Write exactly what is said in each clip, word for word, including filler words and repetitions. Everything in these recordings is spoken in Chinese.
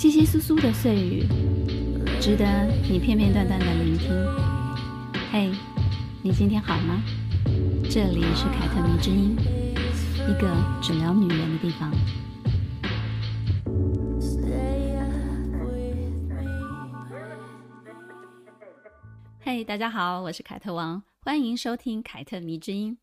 稀稀疏疏的碎语，值得你片片段段的聆听。嘿，你今天好吗？这里是凯特迷之音，一个只聊女人的地方。嘿，大家好，我是凯特王，欢迎收听凯特迷之音。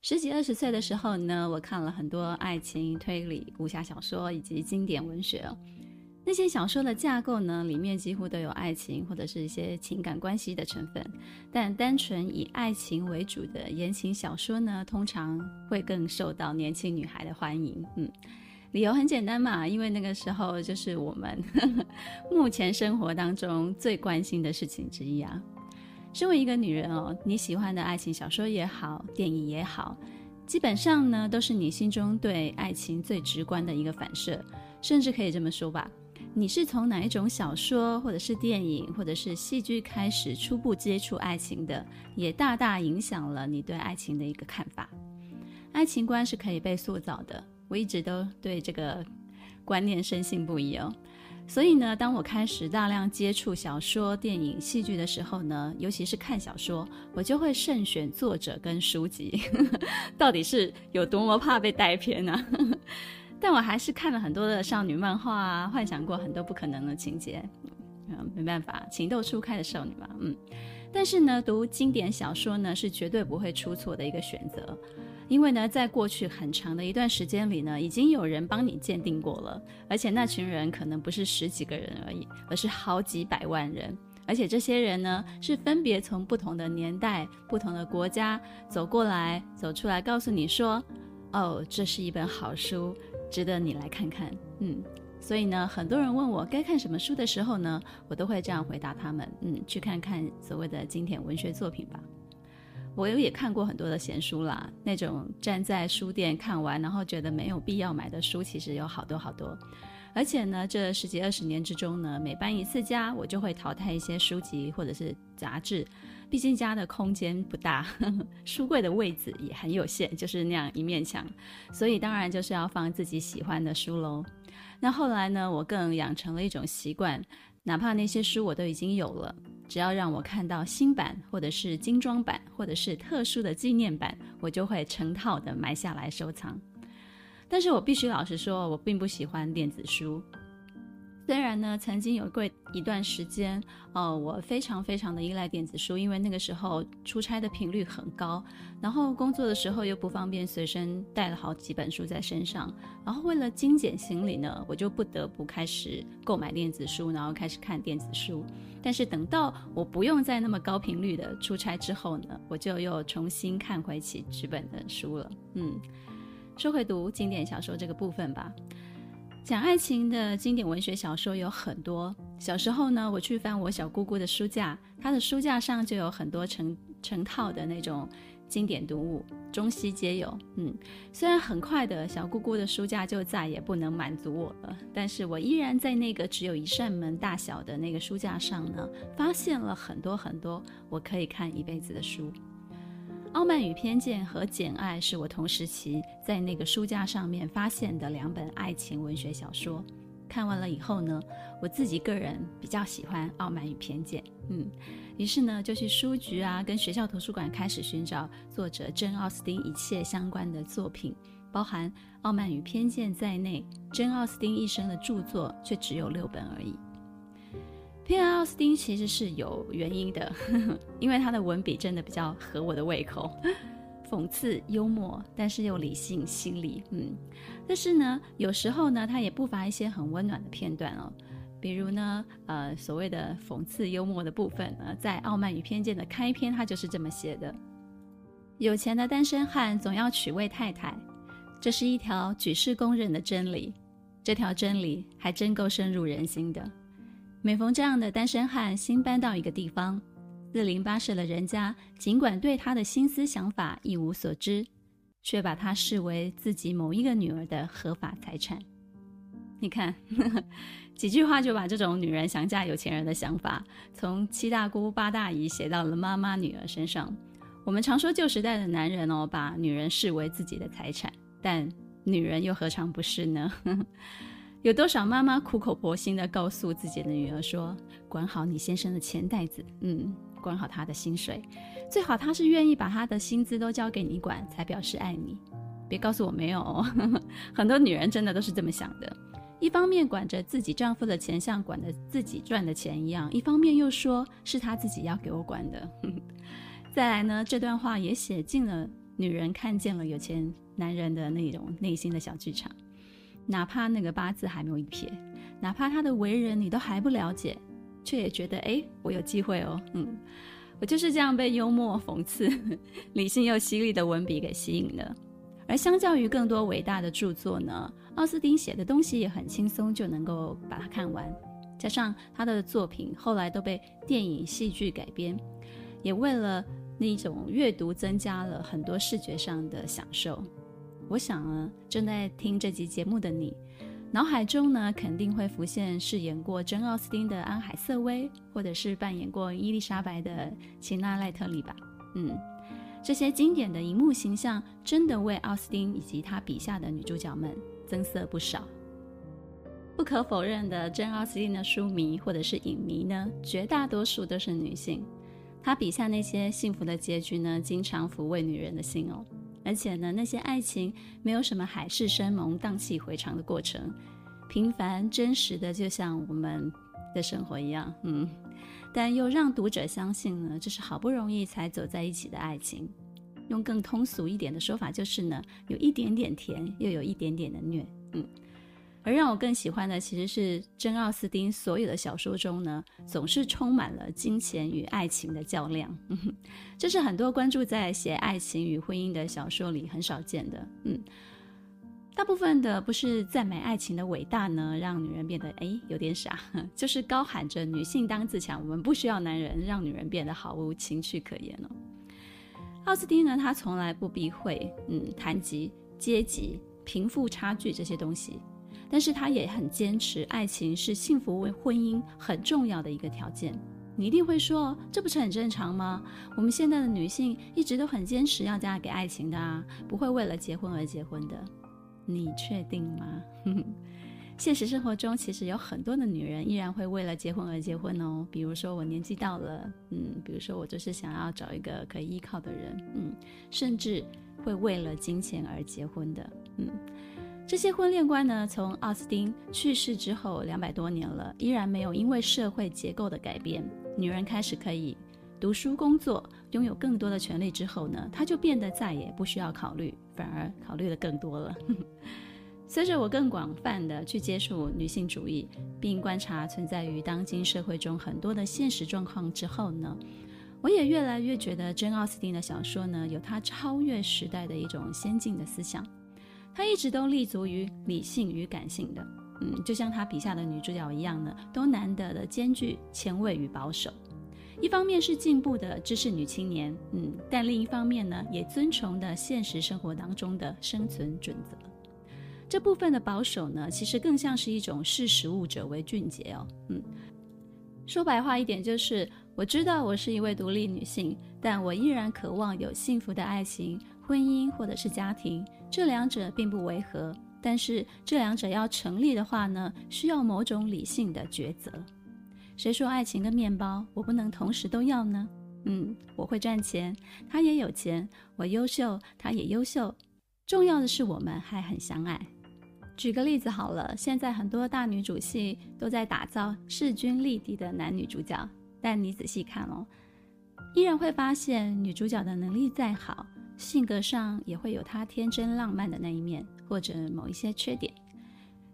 十几二十岁的时候呢，我看了很多爱情、推理、武侠小说以及经典文学。那些小说的架构呢，里面几乎都有爱情或者是一些情感关系的成分，但单纯以爱情为主的言情小说呢，通常会更受到年轻女孩的欢迎。嗯，理由很简单嘛，因为那个时候就是我们呵呵目前生活当中最关心的事情之一啊。身为一个女人哦，你喜欢的爱情小说也好，电影也好，基本上呢都是你心中对爱情最直观的一个反射，甚至可以这么说吧，你是从哪一种小说或者是电影或者是戏剧开始初步接触爱情的，也大大影响了你对爱情的一个看法。爱情观是可以被塑造的，我一直都对这个观念深信不疑哦。所以呢，当我开始大量接触小说、电影、戏剧的时候呢，尤其是看小说，我就会慎选作者跟书籍到底是有多么怕被带偏啊但我还是看了很多的少女漫画啊，幻想过很多不可能的情节、嗯、没办法，情窦初开的少女嘛。嗯，但是呢，读经典小说呢是绝对不会出错的一个选择，因为呢，在过去很长的一段时间里呢，已经有人帮你鉴定过了，而且那群人可能不是十几个人而已，而是好几百万人，而且这些人呢，是分别从不同的年代、不同的国家走过来、走出来，告诉你说，哦，这是一本好书，值得你来看看。嗯，所以呢，很多人问我该看什么书的时候呢，我都会这样回答他们，嗯，去看看所谓的经典文学作品吧。我也看过很多的闲书啦，那种站在书店看完然后觉得没有必要买的书其实有好多好多，而且呢，这十几二十年之中呢，每搬一次家我就会淘汰一些书籍或者是杂志，毕竟家的空间不大呵呵，书柜的位置也很有限，就是那样一面墙，所以当然就是要放自己喜欢的书咯。那后来呢，我更养成了一种习惯，哪怕那些书我都已经有了，只要让我看到新版或者是精装版或者是特殊的纪念版，我就会成套的买下来收藏。但是我必须老实说，我并不喜欢电子书，虽然呢曾经有过一段时间、呃、我非常非常的依赖电子书，因为那个时候出差的频率很高，然后工作的时候又不方便随身带了好几本书在身上，然后为了精简行李呢，我就不得不开始购买电子书，然后开始看电子书。但是等到我不用再那么高频率的出差之后呢，我就又重新看回起纸本的书了。嗯，说回读经典小说这个部分吧，讲爱情的经典文学小说有很多，小时候呢，我去翻我小姑姑的书架，她的书架上就有很多 成, 成套的那种经典读物，中西皆有。嗯，虽然很快的小姑姑的书架就再也不能满足我了，但是我依然在那个只有一扇门大小的那个书架上呢，发现了很多很多我可以看一辈子的书。《傲慢与偏见》和《简爱》是我同时期在那个书架上面发现的两本爱情文学小说。看完了以后呢，我自己个人比较喜欢《傲慢与偏见》，嗯，于是呢就去书局啊，跟学校图书馆开始寻找作者珍·奥斯汀一切相关的作品，包含《傲慢与偏见》在内，珍·奥斯汀一生的著作却只有六本而已。偏爱奥斯汀其实是有原因的，呵呵，因为他的文笔真的比较合我的胃口，讽刺幽默，但是又理性心理。嗯，但是呢，有时候呢，他也不乏一些很温暖的片段哦，比如呢，呃，所谓的讽刺幽默的部分呢，在《傲慢与偏见》的开篇，他就是这么写的：有钱的单身汉总要娶位太太，这是一条举世公认的真理，这条真理还真够深入人心的。每逢这样的单身汉新搬到一个地方，四邻八舍的人家尽管对他的心思想法一无所知，却把他视为自己某一个女儿的合法财产。你看呵呵，几句话就把这种女人想嫁有钱人的想法从七大姑八大姨写到了妈妈女儿身上。我们常说旧时代的男人哦，把女人视为自己的财产，但女人又何尝不是呢？有多少妈妈苦口婆心地告诉自己的女儿说，管好你先生的钱袋子，嗯，管好他的薪水，最好他是愿意把他的薪资都交给你管，才表示爱你。别告诉我没有哦，很多女人真的都是这么想的，一方面管着自己丈夫的钱，像管着自己赚的钱一样，一方面又说是他自己要给我管的。再来呢，这段话也写进了女人看见了有钱男人的那种内心的小剧场。哪怕那个八字还没有一撇，哪怕他的为人你都还不了解，却也觉得哎，我有机会哦，嗯，我就是这样被幽默讽刺理性又犀利的文笔给吸引了。而相较于更多伟大的著作呢，奥斯汀写的东西也很轻松就能够把它看完，加上他的作品后来都被电影戏剧改编，也为了那种阅读增加了很多视觉上的享受。我想呢，正在听这集节目的你，脑海中呢肯定会浮现饰演过珍·奥斯汀的安·海瑟薇，或者是扮演过伊丽莎白的琴娜·赖特利吧，嗯，这些经典的荧幕形象真的为奥斯汀以及他笔下的女主角们增色不少。不可否认的，珍·奥斯汀的书迷或者是影迷呢，绝大多数都是女性。她笔下那些幸福的结局呢，经常抚慰女人的心哦。而且呢，那些爱情没有什么海誓山盟、荡气回肠的过程，平凡真实的，就像我们的生活一样，嗯，但又让读者相信呢，这是好不容易才走在一起的爱情。用更通俗一点的说法就是呢，有一点点甜，又有一点点的虐，嗯。而让我更喜欢的其实是珍·奥斯汀所有的小说中呢，总是充满了金钱与爱情的较量，嗯，这是很多关注在写爱情与婚姻的小说里很少见的，嗯。大部分的不是赞美爱情的伟大呢，让女人变得哎有点傻，就是高喊着女性当自强，我们不需要男人，让女人变得毫无情趣可言哦。奥斯汀呢，他从来不避讳，嗯，谈及阶级、贫富差距这些东西，但是他也很坚持，爱情是幸福婚姻很重要的一个条件。你一定会说，这不是很正常吗？我们现在的女性一直都很坚持要嫁给爱情的啊，不会为了结婚而结婚的。你确定吗？现实生活中其实有很多的女人依然会为了结婚而结婚哦，比如说我年纪到了，嗯，比如说我就是想要找一个可以依靠的人，嗯，甚至会为了金钱而结婚的，嗯，这些婚恋观呢，从奥斯汀去世之后两百多年了，依然没有因为社会结构的改变，女人开始可以读书、工作，拥有更多的权利之后呢，她就变得再也不需要考虑，反而考虑的更多了。随着我更广泛的去接触女性主义，并观察存在于当今社会中很多的现实状况之后呢，我也越来越觉得珍·奥斯汀的小说呢，有她超越时代的一种先进的思想。她一直都立足于理性与感性的，嗯，就像她笔下的女主角一样呢，都难得的兼具前卫与保守。一方面是进步的知识女青年，嗯，但另一方面呢，也遵从的现实生活当中的生存准则。这部分的保守呢，其实更像是一种识时务者为俊杰哦，嗯，说白话一点就是，我知道我是一位独立女性，但我依然渴望有幸福的爱情、婚姻或者是家庭，这两者并不违和，但是这两者要成立的话呢，需要某种理性的抉择。谁说爱情跟面包我不能同时都要呢？嗯，我会赚钱，他也有钱，我优秀，他也优秀，重要的是我们还很相爱。举个例子好了，现在很多大女主戏都在打造势均力敌的男女主角，但你仔细看哦，依然会发现女主角的能力再好，性格上也会有她天真浪漫的那一面，或者某一些缺点。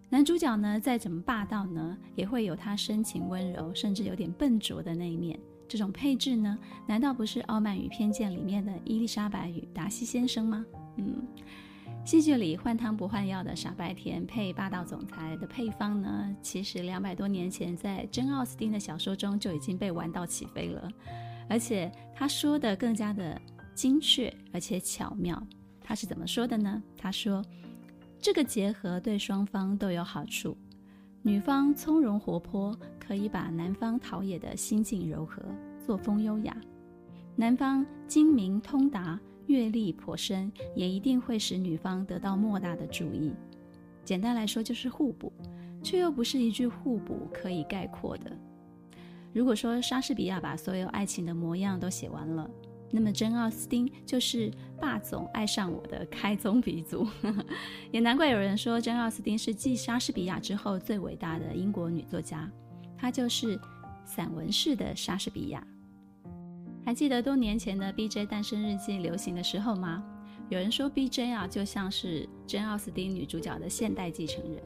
男主角呢，再怎么霸道呢，也会有他深情温柔，甚至有点笨拙的那一面。这种配置呢，难道不是《傲慢与偏见》里面的伊丽莎白与达西先生吗？嗯，戏剧里换汤不换药的傻白甜配霸道总裁的配方呢，其实两百多年前在珍·奥斯汀的小说中就已经被玩到起飞了，而且他说的更加的精确而且巧妙。他是怎么说的呢？他说，这个结合对双方都有好处，女方从容活泼，可以把男方陶冶的心境柔和，作风优雅，男方精明通达、阅历颇深，也一定会使女方得到莫大的注意。简单来说就是互补，却又不是一句互补可以概括的。如果说莎士比亚把所有爱情的模样都写完了，那么珍奥斯汀就是霸总爱上我的开宗鼻祖。也难怪有人说珍奥斯汀是继莎士比亚之后最伟大的英国女作家，她就是散文式的莎士比亚。还记得多年前的 B J 诞生日记流行的时候吗？有人说 B J 啊，就像是珍奥斯汀女主角的现代继承人，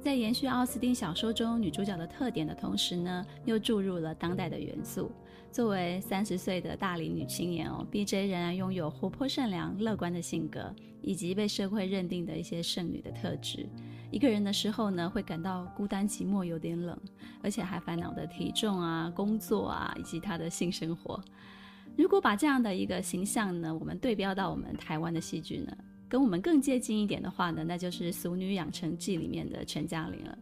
在延续奥斯汀小说中女主角的特点的同时呢，又注入了当代的元素。作为三十岁的大龄女青年哦 B J 仍然拥有活泼善良、乐观的性格，以及被社会认定的一些剩女的特质。一个人的时候呢，会感到孤单寂寞，有点冷，而且还烦恼的体重啊、工作啊，以及她的性生活。如果把这样的一个形象呢，我们对标到我们台湾的戏剧呢，跟我们更接近一点的话呢，那就是《俗女养成记》里面的陈嘉玲了。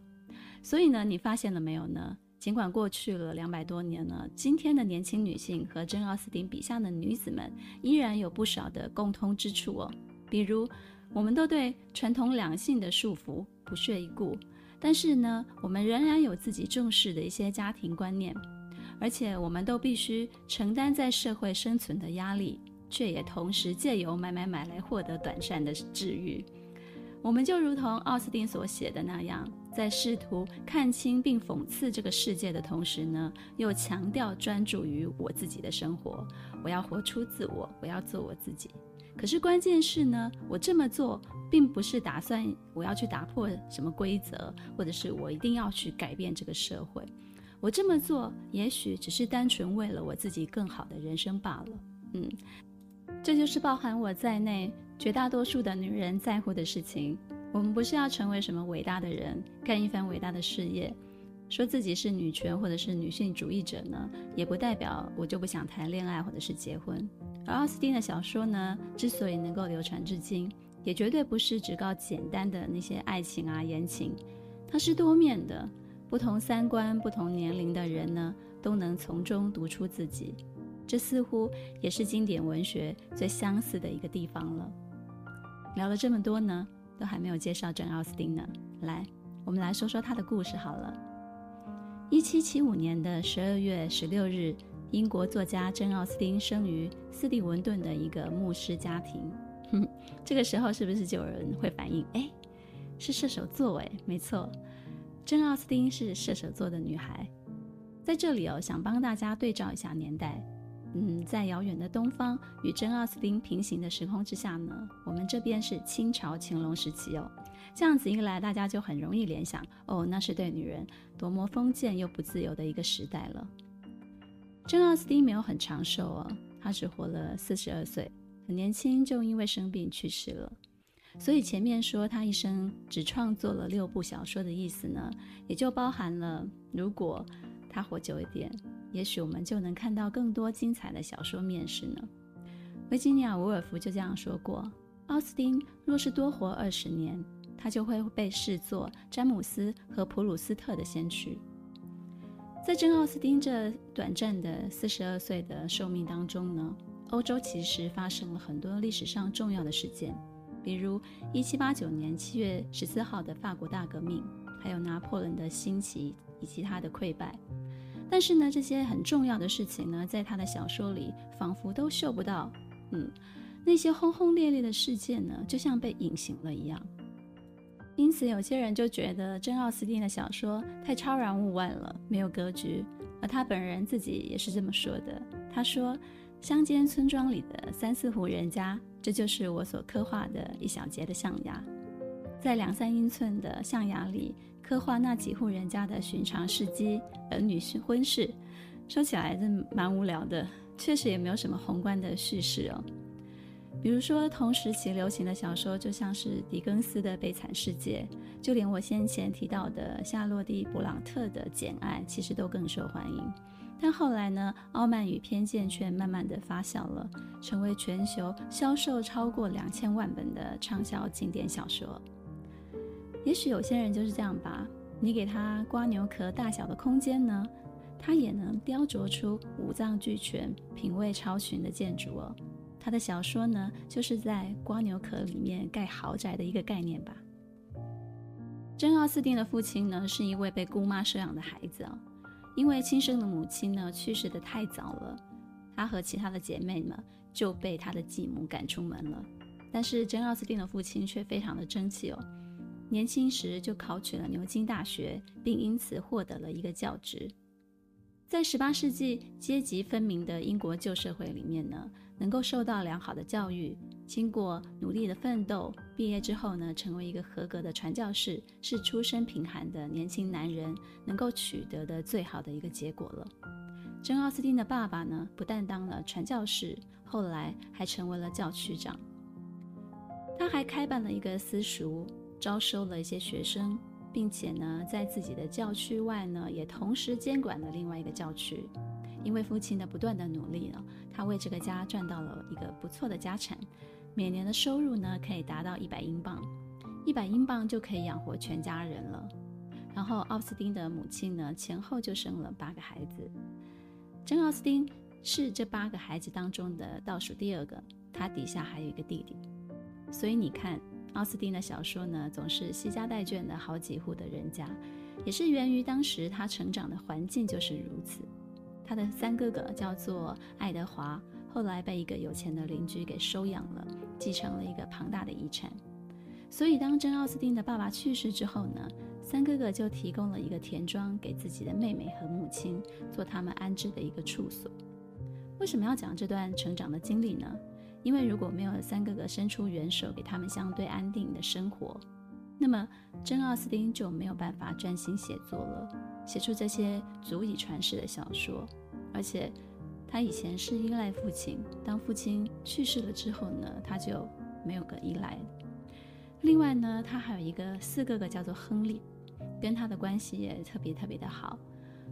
所以呢，你发现了没有呢？尽管过去了两百多年了，今天的年轻女性和珍奥斯汀笔下的女子们依然有不少的共通之处哦。比如，我们都对传统两性的束缚不屑一顾，但是呢，我们仍然有自己重视的一些家庭观念，而且我们都必须承担在社会生存的压力。却也同时借由买买买来获得短暂的治愈。我们就如同奥斯汀所写的那样，在试图看清并讽刺这个世界的同时呢，又强调专注于我自己的生活，我要活出自我，我要做我自己。可是关键是呢，我这么做并不是打算我要去打破什么规则，或者是我一定要去改变这个社会。我这么做也许只是单纯为了我自己更好的人生罢了。嗯。这就是包含我在内绝大多数的女人在乎的事情。我们不是要成为什么伟大的人，干一番伟大的事业，说自己是女权或者是女性主义者呢，也不代表我就不想谈恋爱或者是结婚。而奥斯汀的小说呢，之所以能够流传至今，也绝对不是只靠简单的那些爱情啊、言情，它是多面的，不同三观、不同年龄的人呢，都能从中读出自己。这似乎也是经典文学最相似的一个地方了。聊了这么多呢，都还没有介绍珍奥斯汀呢。来，我们来说说她的故事好了。一七七五年的十二月十六日，英国作家珍奥斯汀生于斯蒂文顿的一个牧师家庭。哼，这个时候是不是就有人会反应，哎，是射手座哎，没错，珍奥斯汀是射手座的女孩。在这里哦，想帮大家对照一下年代。嗯，在遥远的东方与珍奥斯汀平行的时空之下呢，我们这边是清朝乾隆时期哦。这样子一来，大家就很容易联想哦，那是对女人多么封建又不自由的一个时代了。珍奥斯汀没有很长寿哦，她只活了四十二岁，很年轻就因为生病去世了。所以前面说她一生只创作了六部小说的意思呢，也就包含了如果她活久一点，也许我们就能看到更多精彩的小说面世呢。维吉尼亚·伍尔夫就这样说过，奥斯汀若是多活二十年，他就会被视作詹姆斯和普鲁斯特的先驱。在珍·奥斯汀这短暂的四十二岁的寿命当中呢，欧洲其实发生了很多历史上重要的事件，比如一七八九年七月十四号的法国大革命，还有拿破仑的兴起以及他的溃败。但是呢，这些很重要的事情呢，在他的小说里仿佛都嗅不到。嗯，那些轰轰烈烈的事件呢，就像被隐形了一样。因此，有些人就觉得珍奥斯汀的小说太超然物外了，没有格局。而他本人自己也是这么说的。他说：“乡间村庄里的三四户人家，这就是我所刻画的一小节的象牙。在两三英寸的象牙里。”刻画那几户人家的寻常事迹、儿女婚事，说起来真蛮无聊的，确实也没有什么宏观的叙事哦。比如说，同时期流行的小说，就像是狄更斯的《悲惨世界》，就连我先前提到的夏洛蒂·勃朗特的《简爱》，其实都更受欢迎。但后来呢，傲慢与偏见却慢慢的发酵了，成为全球销售超过两千万本的畅销经典小说。也许有些人就是这样吧，你给他瓜牛壳大小的空间呢，他也能雕琢出五脏俱全、品味超群的建筑哦。他的小说呢，就是在瓜牛壳里面盖豪宅的一个概念吧。珍奥斯汀的父亲呢，是一位被姑妈收养的孩子哦，因为亲生的母亲呢去世的太早了，他和其他的姐妹们就被他的继母赶出门了。但是珍奥斯汀的父亲却非常的争气哦，年轻时就考取了牛津大学，并因此获得了一个教职。在十八世纪阶级分明的英国旧社会里面呢，能够受到良好的教育，经过努力的奋斗，毕业之后呢，成为一个合格的传教士，是出身贫寒的年轻男人能够取得的最好的一个结果了。珍奥斯汀的爸爸呢，不但当了传教士，后来还成为了教区长。他还开办了一个私塾，招收了一些学生，并且呢，在自己的教区外呢，也同时监管了另外一个教区。因为父亲的不断的努力呢，他为这个家赚到了一个不错的家产，每年的收入呢可以达到一百英镑，一百英镑就可以养活全家人了。然后奥斯汀的母亲呢，前后就生了八个孩子，珍奥斯汀是这八个孩子当中的倒数第二个，他底下还有一个弟弟。所以你看，奥斯汀的小说呢，总是惜家带眷的好几户的人家，也是源于当时他成长的环境就是如此。他的三哥哥叫做爱德华，后来被一个有钱的邻居给收养了，继承了一个庞大的遗产。所以当珍奥斯汀的爸爸去世之后呢，三哥哥就提供了一个田庄给自己的妹妹和母亲，做他们安置的一个处所。为什么要讲这段成长的经历呢？因为如果没有三哥哥伸出援手给他们相对安定的生活，那么珍奥斯汀就没有办法专心写作了，写出这些足以传世的小说。而且他以前是依赖父亲，当父亲去世了之后呢，他就没有个依赖。另外呢，他还有一个四哥哥叫做亨利，跟他的关系也特别特别的好。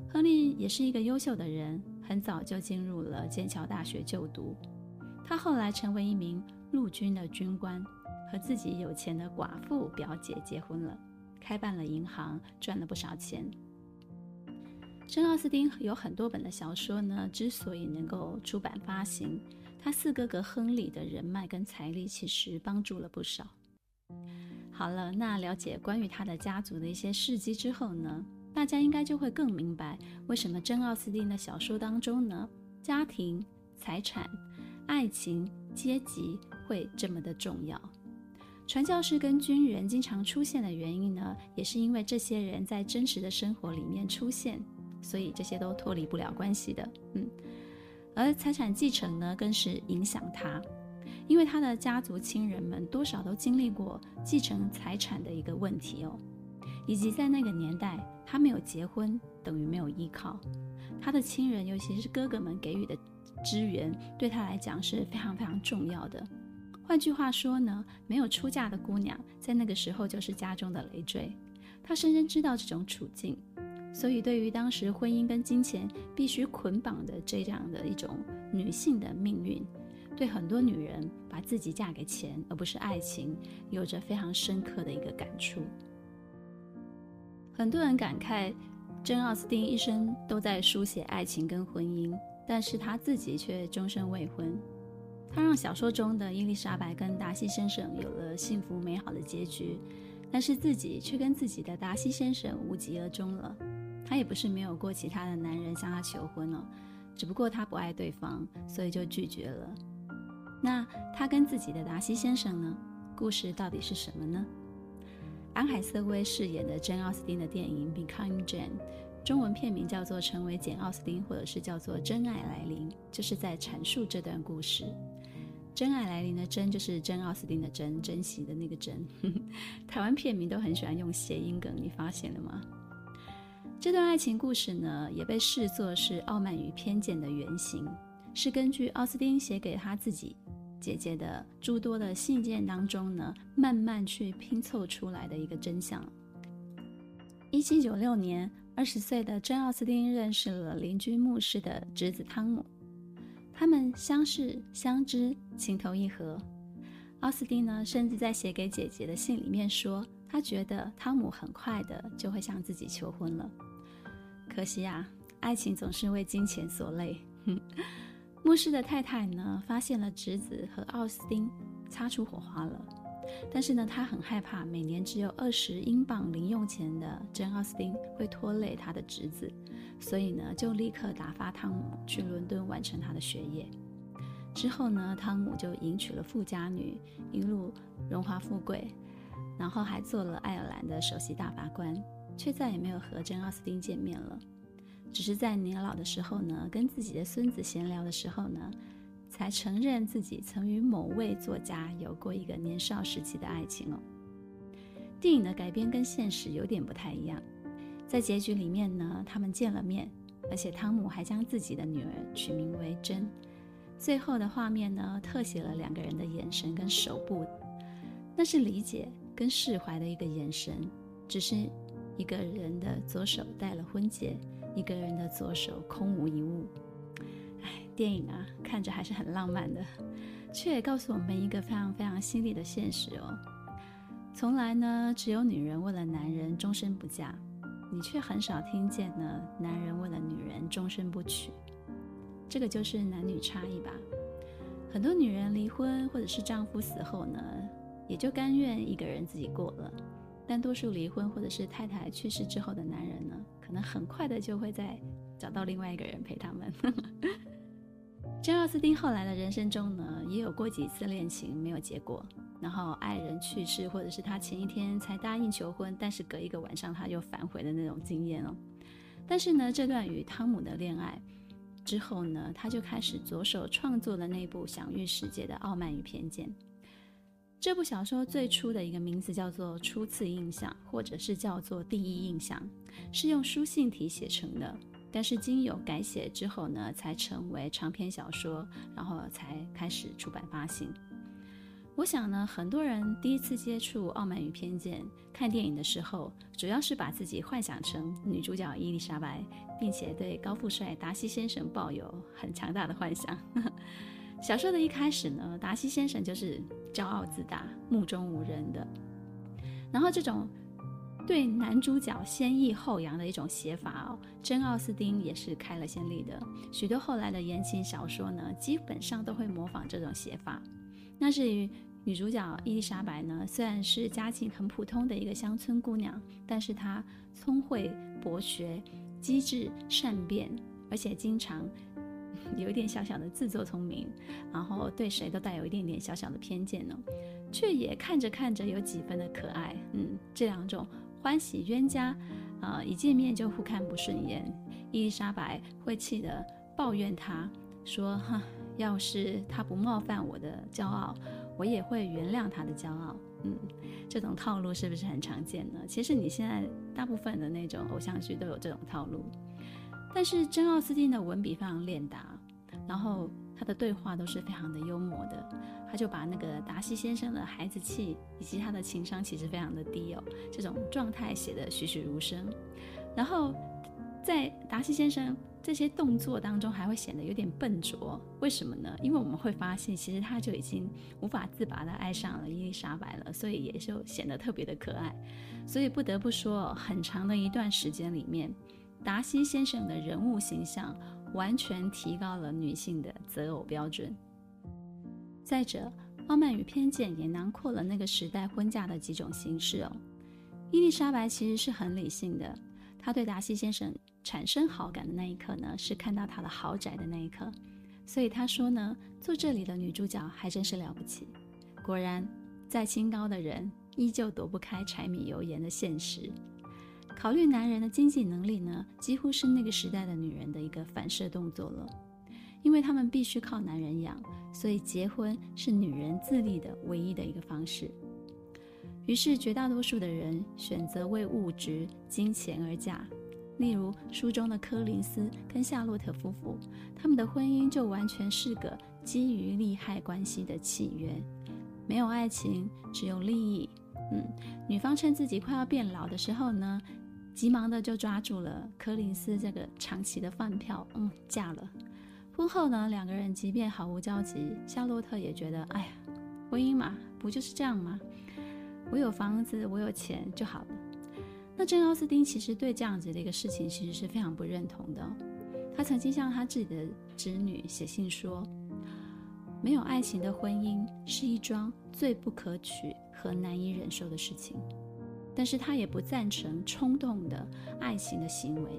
亨利也是一个优秀的人，很早就进入了剑桥大学就读，他后来成为一名陆军的军官，和自己有钱的寡妇表姐结婚了，开办了银行，赚了不少钱。珍奥斯汀有很多本的小说呢，之所以能够出版发行，他四哥哥亨利的人脉跟财力其实帮助了不少。好了，那了解关于他的家族的一些事迹之后呢，大家应该就会更明白为什么珍奥斯汀的小说当中呢，家庭、财产、爱情、阶级会这么的重要。传教士跟军人经常出现的原因呢，也是因为这些人在真实的生活里面出现，所以这些都脱离不了关系的。嗯，而财产继承呢，更是影响他，因为他的家族亲人们多少都经历过继承财产的一个问题哦，以及在那个年代，他没有结婚，等于没有依靠，他的亲人尤其是哥哥们给予的支援对他来讲是非常非常重要的。换句话说呢，没有出嫁的姑娘在那个时候就是家中的累赘，他深深知道这种处境，所以对于当时婚姻跟金钱必须捆绑的这样的一种女性的命运，对很多女人把自己嫁给钱而不是爱情有着非常深刻的一个感触。很多人感慨珍奥斯汀一生都在书写爱情跟婚姻，但是他自己却终身未婚。他让小说中的伊丽莎白跟达西先生有了幸福美好的结局，但是自己却跟自己的达西先生无疾而终了。他也不是没有过其他的男人向他求婚哦，只不过他不爱对方，所以就拒绝了。那他跟自己的达西先生呢？故事到底是什么呢？安海瑟薇饰演的珍奥斯汀的电影《Becoming Jane》，中文片名叫做《成为简·奥斯汀》，或者是叫做《真爱来临》，就是在阐述这段故事。真爱来临的真就是珍奥斯汀的真，珍惜的那个真。台湾片名都很喜欢用谐音梗，你发现了吗？这段爱情故事呢，也被视作是傲慢与偏见的原型，是根据奥斯汀写给他自己姐姐的诸多的信件当中呢，慢慢去拼凑出来的一个真相。一七九六年，二十岁的珍奥斯汀认识了邻居牧师的侄子汤姆，他们相识相知，情投意合。奥斯汀呢，甚至在写给姐姐的信里面说，他觉得汤姆很快的就会向自己求婚了。可惜啊，爱情总是为金钱所累。牧师的太太呢，发现了侄子和奥斯汀擦出火花了，但是呢，他很害怕每年只有二十英镑零用钱的珍奥斯汀会拖累他的侄子，所以呢，就立刻打发汤姆去伦敦完成他的学业。之后呢，汤姆就迎娶了富家女，一路荣华富贵，然后还做了爱尔兰的首席大法官，却再也没有和珍奥斯汀见面了。只是在年老的时候呢，跟自己的孙子闲聊的时候呢，才承认自己曾与某位作家有过一个年少时期的爱情哦。电影的改编跟现实有点不太一样，在结局里面呢，他们见了面，而且汤姆还将自己的女儿取名为珍。最后的画面呢，特写了两个人的眼神跟手部，那是理解跟释怀的一个眼神，只是一个人的左手戴了婚戒，一个人的左手空无一物。哎，电影啊，看着还是很浪漫的，却也告诉我们一个非常非常犀利的现实哦。从来呢，只有女人为了男人终身不嫁，你却很少听见呢，男人为了女人终身不娶。这个就是男女差异吧。很多女人离婚或者是丈夫死后呢，也就甘愿一个人自己过了。但多数离婚或者是太太去世之后的男人呢，可能很快的就会再找到另外一个人陪他们。珍奥斯汀后来的人生中呢，也有过几次恋情没有结果，然后爱人去世或者是他前一天才答应求婚，但是隔一个晚上他又反悔的那种经验哦。但是呢，这段与汤姆的恋爱之后呢，他就开始着手创作了那部享誉世界的《傲慢与偏见》。这部小说最初的一个名字叫做初次印象，或者是叫做第一印象，是用书信体写成的，但是经由改写之后呢，才成为长篇小说，然后才开始出版发行。我想呢，很多人第一次接触《傲慢与偏见》看电影的时候，主要是把自己幻想成女主角伊丽莎白，并且对高富帅达西先生抱有很强大的幻想。小说的一开始呢，达西先生就是骄傲自大、目中无人的，然后这种对男主角先抑后扬的一种写法哦，珍奥斯汀也是开了先例的。许多后来的言情小说呢，基本上都会模仿这种写法。那至于女主角伊丽莎白呢，虽然是家境很普通的一个乡村姑娘，但是她聪慧博学、机智善变，而且经常有一点小小的自作聪明，然后对谁都带有一点点小小的偏见呢、哦，却也看着看着有几分的可爱。嗯，这两种欢喜冤家，呃，一见面就互看不顺眼。伊丽莎白会气得抱怨他，说：“哈，要是他不冒犯我的骄傲，我也会原谅他的骄傲。”嗯，这种套路是不是很常见呢？其实你现在大部分的那种偶像剧都有这种套路。但是珍奥斯汀的文笔非常练达，然后他的对话都是非常的幽默的，他就把那个达西先生的孩子气以及他的情商其实非常的低哦，这种状态写得栩栩如生。然后在达西先生这些动作当中还会显得有点笨拙，为什么呢？因为我们会发现其实他就已经无法自拔地爱上了伊丽莎白了，所以也就显得特别的可爱。所以不得不说，很长的一段时间里面，达西先生的人物形象完全提高了女性的择偶标准。再者，《傲慢与偏见》也囊括了那个时代婚嫁的几种形式哦。伊丽莎白其实是很理性的，她对达西先生产生好感的那一刻呢，是看到他的豪宅的那一刻，所以她说呢，做这里的女主角还真是了不起。果然，再清高的人依旧躲不开柴米油盐的现实。考虑男人的经济能力呢，几乎是那个时代的女人的一个反射动作了，因为他们必须靠男人养，所以结婚是女人自立的唯一的一个方式。于是绝大多数的人选择为物质、金钱而嫁，例如书中的柯林斯跟夏洛特夫妇，他们的婚姻就完全是个基于利害关系的契约，没有爱情，只有利益。嗯，女方趁自己快要变老的时候呢，急忙的就抓住了柯林斯这个长期的饭票，嗯，嫁了。婚后呢，两个人即便毫无交集，夏洛特也觉得，哎呀，婚姻嘛，不就是这样吗？我有房子，我有钱就好了。那珍奥斯汀其实对这样子的一个事情其实是非常不认同的、哦，她曾经向她自己的侄女写信说，没有爱情的婚姻是一桩最不可取和难以忍受的事情，但是她也不赞成冲动的爱情的行为。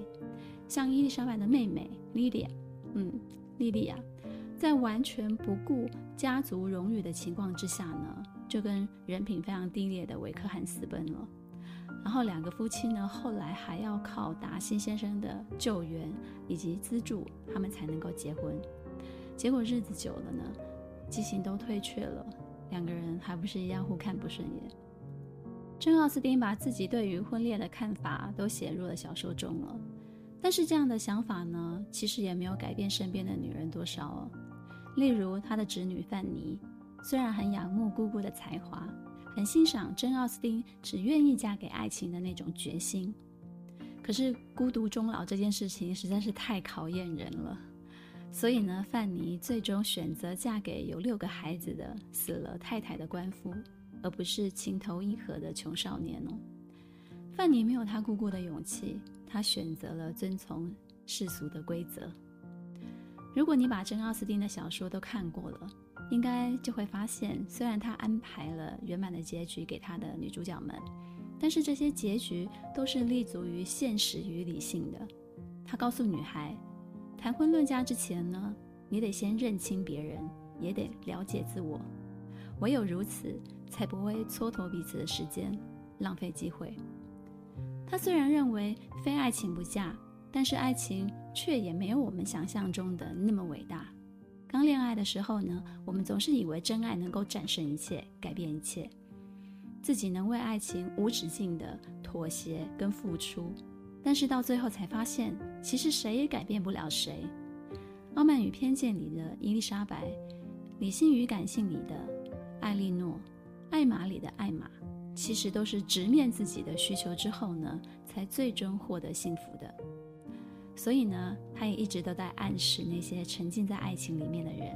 像伊丽莎白的妹妹莉莉亚，嗯，莉莉亚在完全不顾家族荣誉的情况之下呢，就跟人品非常低劣的维克汉私奔了。然后两个夫妻呢，后来还要靠达西先生的救援以及资助，他们才能够结婚。结果日子久了呢，激情都退却了，两个人还不是一样互看不顺眼。珍·奥斯汀把自己对于婚恋的看法都写入了小说中了，但是这样的想法呢，其实也没有改变身边的女人多少哦。例如她的侄女范妮，虽然很仰慕姑姑的才华，很欣赏珍·奥斯汀只愿意嫁给爱情的那种决心，可是孤独终老这件事情实在是太考验人了，所以呢，范妮最终选择嫁给有六个孩子的死了太太的官夫，而不是情投意合的穷少年哦。范妮没有她姑姑的勇气，她选择了遵从世俗的规则。如果你把珍·奥斯汀的小说都看过了，应该就会发现，虽然他安排了圆满的结局给他的女主角们，但是这些结局都是立足于现实与理性的。他告诉女孩，谈婚论嫁之前呢，你得先认清别人，也得了解自我，唯有如此才不会蹉跎彼此的时间，浪费机会。他虽然认为非爱情不嫁，但是爱情却也没有我们想象中的那么伟大。刚恋爱的时候呢，我们总是以为真爱能够战胜一切，改变一切，自己能为爱情无止境的妥协跟付出，但是到最后才发现，其实谁也改变不了谁。《傲慢与偏见》里的伊丽莎白，理性与感性里的艾莉诺，艾玛里的艾玛，其实都是直面自己的需求之后呢，才最终获得幸福的。所以呢，他也一直都在暗示那些沉浸在爱情里面的人，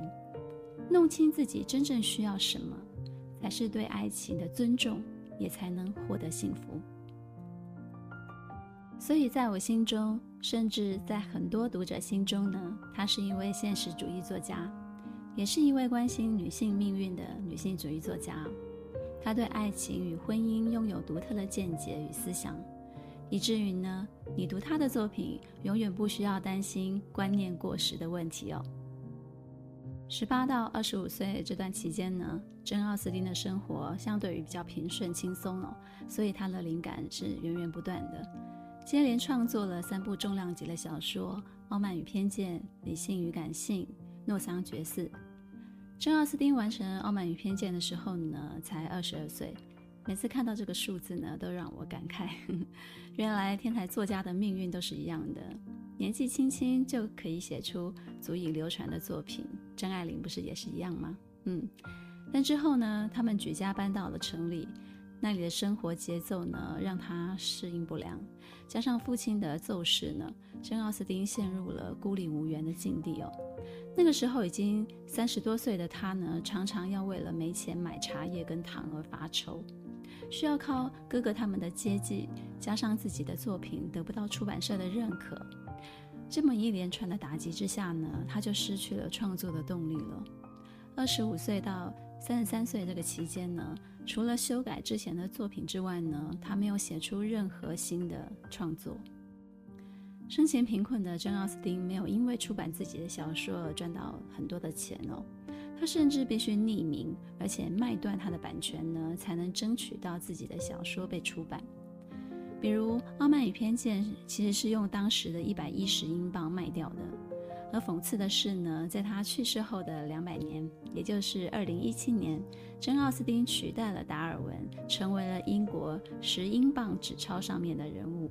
弄清自己真正需要什么，才是对爱情的尊重，也才能获得幸福。所以在我心中，甚至在很多读者心中呢，她是一位现实主义作家，也是一位关心女性命运的女性主义作家。她对爱情与婚姻拥有独特的见解与思想，以至于呢，你读他的作品永远不需要担心观念过时的问题哦。十八到二十五岁这段期间呢，珍·奥斯汀的生活相对于比较平顺轻松哦，所以他的灵感是源源不断的，接连创作了三部重量级的小说《傲慢与偏见》《理性与感性》《诺桑觉寺》。珍·奥斯汀完成《傲慢与偏见》的时候呢，才二十二岁，每次看到这个数字呢，都让我感慨原来天才作家的命运都是一样的，年纪轻轻就可以写出足以流传的作品。张爱玲不是也是一样吗？嗯，但之后呢，他们举家搬到了城里，那里的生活节奏呢，让他适应不良，加上父亲的奏事呢，珍·奥斯汀陷入了孤立无援的境地哦。那个时候已经三十多岁的他呢，常常要为了没钱买茶叶跟糖而发愁，需要靠哥哥他们的接济，加上自己的作品得不到出版社的认可，这么一连串的打击之下呢，他就失去了创作的动力了。二十五岁到三十三岁这个期间呢，除了修改之前的作品之外呢，他没有写出任何新的创作。生前贫困的珍·奥斯汀没有因为出版自己的小说而赚到很多的钱哦。他甚至必须匿名，而且卖断他的版权呢，才能争取到自己的小说被出版。比如《傲慢与偏见》其实是用当时的一百一十英镑卖掉的。而讽刺的是呢，在他去世后的两百年，也就是二零一七年，珍·奥斯汀取代了达尔文，成为了英国十英镑纸钞上面的人物。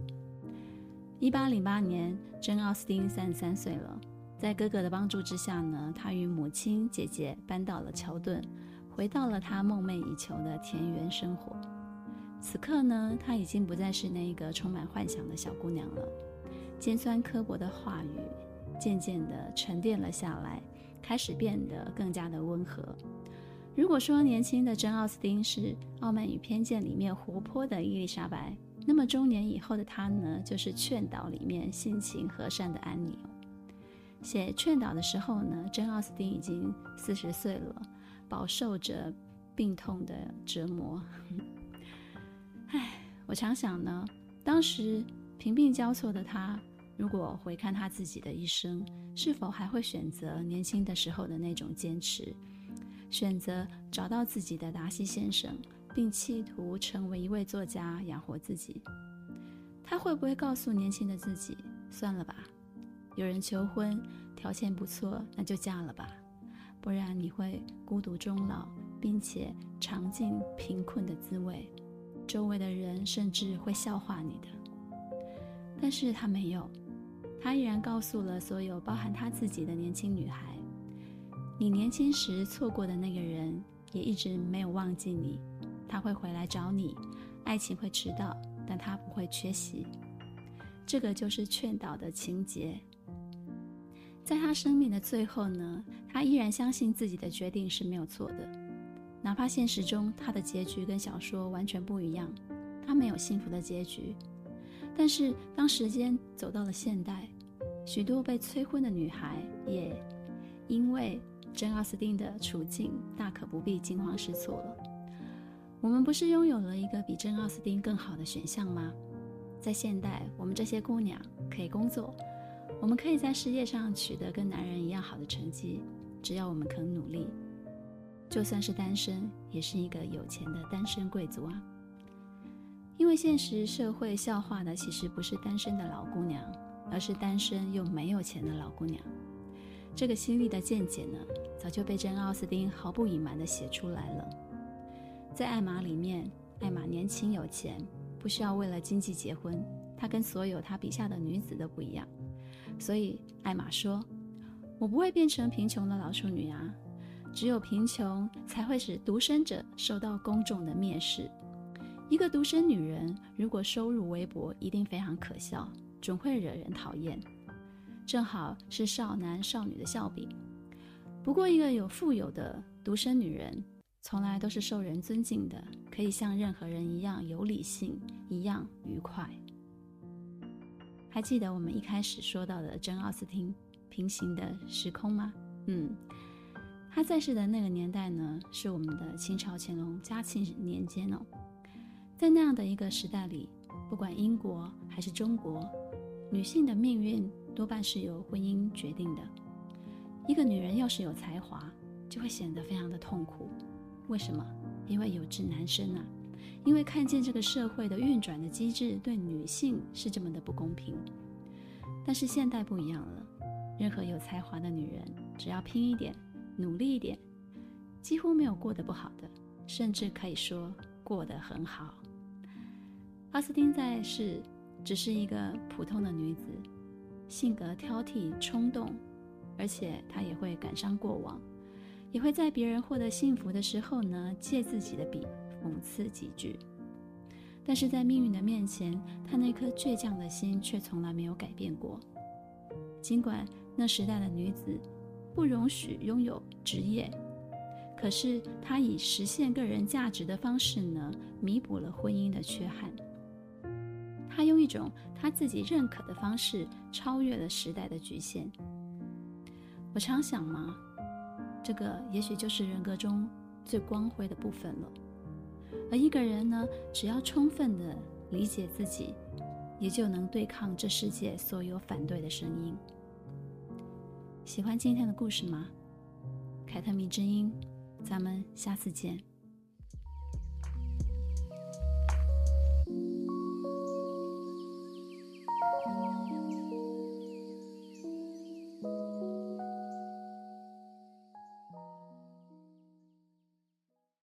一八零八年，珍·奥斯汀三十三岁了。在哥哥的帮助之下呢，他与母亲、姐姐搬到了乔顿，回到了他梦寐以求的田园生活。此刻呢，他已经不再是那个充满幻想的小姑娘了。尖酸刻薄的话语渐渐地沉淀了下来，开始变得更加的温和。如果说年轻的珍·奥斯汀是《傲慢与偏见》里面活泼的伊丽莎白，那么中年以后的她呢，就是《劝导》里面性情和善的安妮。写劝导的时候呢，珍·奥斯汀已经四十岁了，饱受着病痛的折磨。唉，我常想呢，当时贫病交错的他，如果回看他自己的一生，是否还会选择年轻的时候的那种坚持，选择找到自己的达西先生，并企图成为一位作家养活自己？他会不会告诉年轻的自己，算了吧，有人求婚，条件不错，那就嫁了吧，不然你会孤独终老，并且尝尽贫困的滋味，周围的人甚至会笑话你的。但是他没有，他依然告诉了所有包含他自己的年轻女孩，你年轻时错过的那个人也一直没有忘记你，他会回来找你，爱情会迟到，但他不会缺席。这个就是劝导的情节。在他生命的最后呢，他依然相信自己的决定是没有错的，哪怕现实中他的结局跟小说完全不一样，他没有幸福的结局。但是当时间走到了现代，许多被催婚的女孩也因为珍·奥斯汀的处境大可不必惊慌失措了。我们不是拥有了一个比珍·奥斯汀更好的选项吗？在现代，我们这些姑娘可以工作，我们可以在事业上取得跟男人一样好的成绩，只要我们肯努力，就算是单身也是一个有钱的单身贵族啊。因为现实社会笑话的其实不是单身的老姑娘，而是单身又没有钱的老姑娘。这个犀利的见解呢，早就被珍·奥斯汀毫不隐瞒地写出来了。在《艾玛》里面，艾玛年轻有钱，不需要为了经济结婚，她跟所有她笔下的女子都不一样。所以艾玛说，我不会变成贫穷的老处女啊，只有贫穷才会使独身者受到公众的蔑视。一个独身女人如果收入微薄，一定非常可笑，总会惹人讨厌，正好是少男少女的笑柄。不过一个有富有的独身女人从来都是受人尊敬的，可以像任何人一样有理性，一样愉快。还记得我们一开始说到的珍·奥斯汀平行的时空吗？嗯，她在世的那个年代呢，是我们的清朝乾隆嘉庆年间哦。在那样的一个时代里，不管英国还是中国，女性的命运多半是由婚姻决定的。一个女人要是有才华，就会显得非常的痛苦。为什么？因为有志难伸啊，因为看见这个社会的运转的机制对女性是这么的不公平。但是现代不一样了，任何有才华的女人，只要拼一点，努力一点，几乎没有过得不好的，甚至可以说过得很好。奥斯汀在世只是一个普通的女子，性格挑剔冲动，而且她也会感伤过往，也会在别人获得幸福的时候呢，借自己的笔讽刺几句。但是在命运的面前，她那颗倔强的心却从来没有改变过。尽管那时代的女子不容许拥有职业，可是她以实现个人价值的方式呢，弥补了婚姻的缺憾。他用一种他自己认可的方式超越了时代的局限。我常想嘛，这个也许就是人格中最光辉的部分了。而一个人呢，只要充分的理解自己，也就能对抗这世界所有反对的声音。喜欢今天的故事吗？凯特米之音，咱们下次见。